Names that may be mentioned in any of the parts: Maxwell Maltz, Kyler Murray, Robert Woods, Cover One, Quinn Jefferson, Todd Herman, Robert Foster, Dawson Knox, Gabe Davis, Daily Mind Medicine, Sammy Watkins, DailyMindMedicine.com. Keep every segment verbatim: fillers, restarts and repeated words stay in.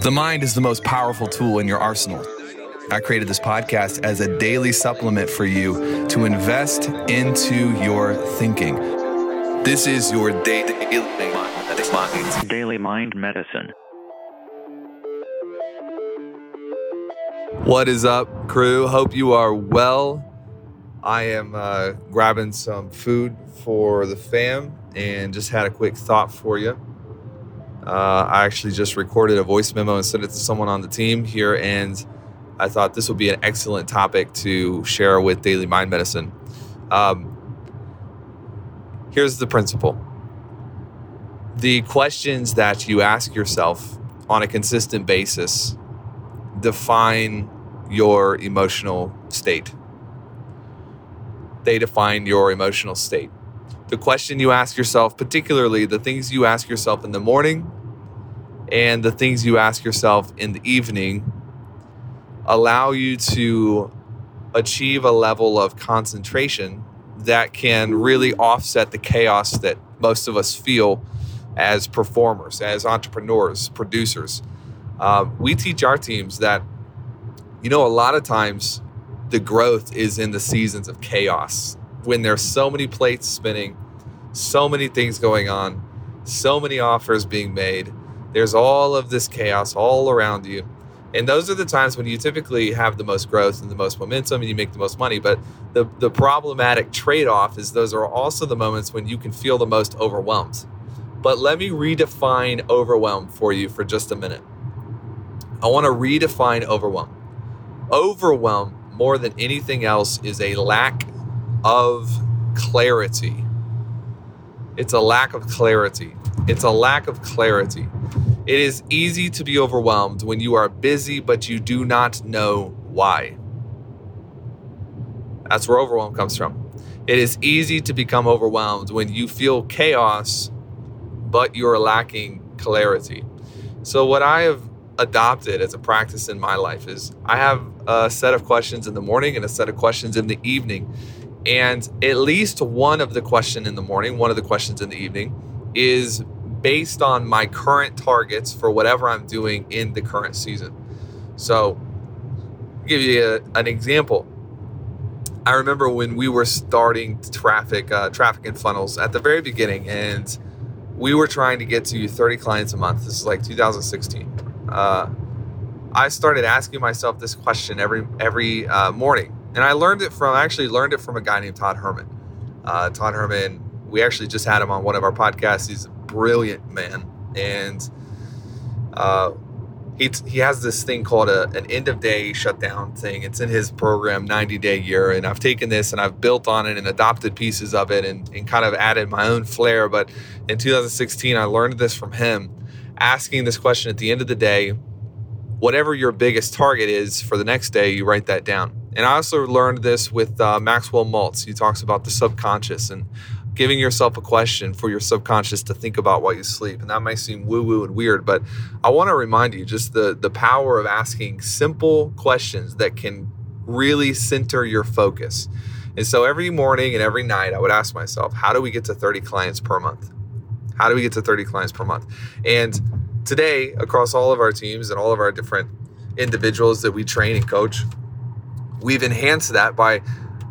The mind is the most powerful tool in your arsenal. I created this podcast as a daily supplement for you to invest into your thinking. This is your Daily Mind Medicine. What is up, crew? Hope you are well. I am uh, grabbing some food for the fam and just had a quick thought for you. Uh, I actually just recorded a voice memo and sent it to someone on the team here, and I thought this would be an excellent topic to share with Daily Mind Medicine. Um, here's the principle. The questions that you ask yourself on a consistent basis define your emotional state. They define your emotional state. The question you ask yourself, particularly the things you ask yourself in the morning and the things you ask yourself in the evening, allow you to achieve a level of concentration that can really offset the chaos that most of us feel as performers, as entrepreneurs, producers. Uh, we teach our teams that, you know, a lot of times the growth is in the seasons of chaos, when there's so many plates spinning, so many things going on, so many offers being made. There's all of this chaos all around you. And those are the times when you typically have the most growth and the most momentum and you make the most money. But the, the problematic trade-off is those are also the moments when you can feel the most overwhelmed. But let me redefine overwhelm for you for just a minute. I want to redefine overwhelm. Overwhelm, more than anything else, is a lack of clarity. It's a lack of clarity. It's a lack of clarity. It is easy to be overwhelmed when you are busy, but you do not know why. That's where overwhelm comes from. It is easy to become overwhelmed when you feel chaos, but you're lacking clarity. So what I have adopted as a practice in my life is I have a set of questions in the morning and a set of questions in the evening. And at least one of the question in the morning, one of the questions in the evening is based on my current targets for whatever I'm doing in the current season. So I'll give you a, an example. I remember when we were starting traffic, uh, traffic and funnels at the very beginning, and we were trying to get to thirty clients a month. This is like two thousand sixteen. Uh, I started asking myself this question every, every uh, morning. And I learned it from, I actually learned it from a guy named Todd Herman. Uh, Todd Herman, we actually just had him on one of our podcasts. He's a brilliant man. And uh, he he has this thing called a, an end of day shutdown thing. It's in his program, ninety day year. And I've taken this and I've built on it and adopted pieces of it and, and kind of added my own flair. But in two thousand sixteen, I learned this from him, asking this question at the end of the day. Whatever your biggest target is for the next day, you write that down. And I also learned this with uh, Maxwell Maltz. He talks about the subconscious and giving yourself a question for your subconscious to think about while you sleep. And that might seem woo-woo and weird, but I want to remind you just the, the power of asking simple questions that can really center your focus. And so every morning and every night, I would ask myself, how do we get to thirty clients per month? How do we get to thirty clients per month? And today, across all of our teams and all of our different individuals that we train and coach, we've enhanced that by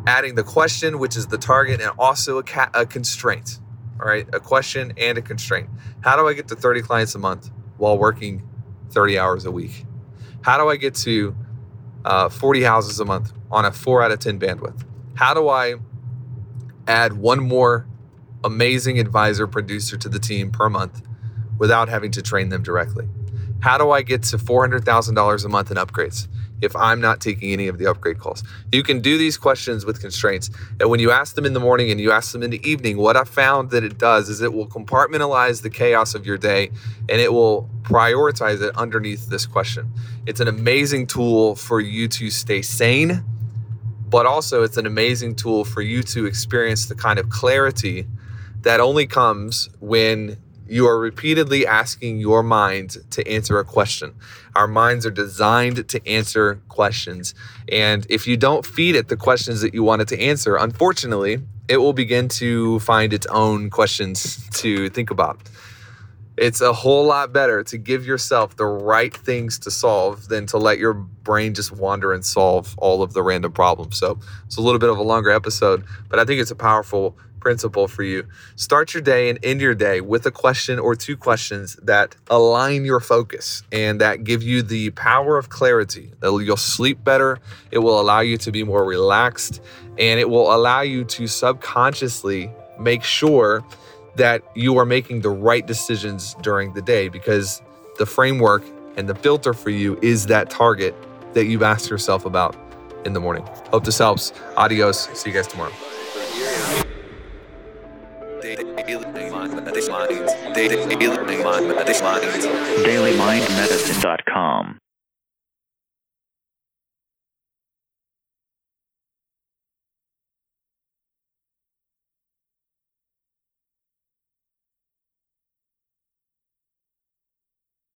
adding the question, which is the target, and also a, ca- a constraint, all right? A question and a constraint. How do I get to thirty clients a month while working thirty hours a week? How do I get to uh, forty houses a month on a four out of ten bandwidth? How do I add one more amazing advisor producer to the team per month without having to train them directly? How do I get to four hundred thousand dollars a month in upgrades if I'm not taking any of the upgrade calls? You can do these questions with constraints. And when you ask them in the morning and you ask them in the evening, what I found that it does is it will compartmentalize the chaos of your day and it will prioritize it underneath this question. It's an amazing tool for you to stay sane, but also it's an amazing tool for you to experience the kind of clarity that only comes when you are repeatedly asking your mind to answer a question. Our minds are designed to answer questions. And if you don't feed it the questions that you want it to answer, unfortunately, it will begin to find its own questions to think about. It's a whole lot better to give yourself the right things to solve than to let your brain just wander and solve all of the random problems. So it's a little bit of a longer episode, but I think it's a powerful principle for you. Start your day and end your day with a question or two questions that align your focus and that give you the power of clarity. You'll sleep better. It will allow you to be more relaxed, and it will allow you to subconsciously make sure that you are making the right decisions during the day, because the framework and the filter for you is that target that you've asked yourself about in the morning. Hope this helps. Adios. See you guys tomorrow. Daily Mind Medicine dot com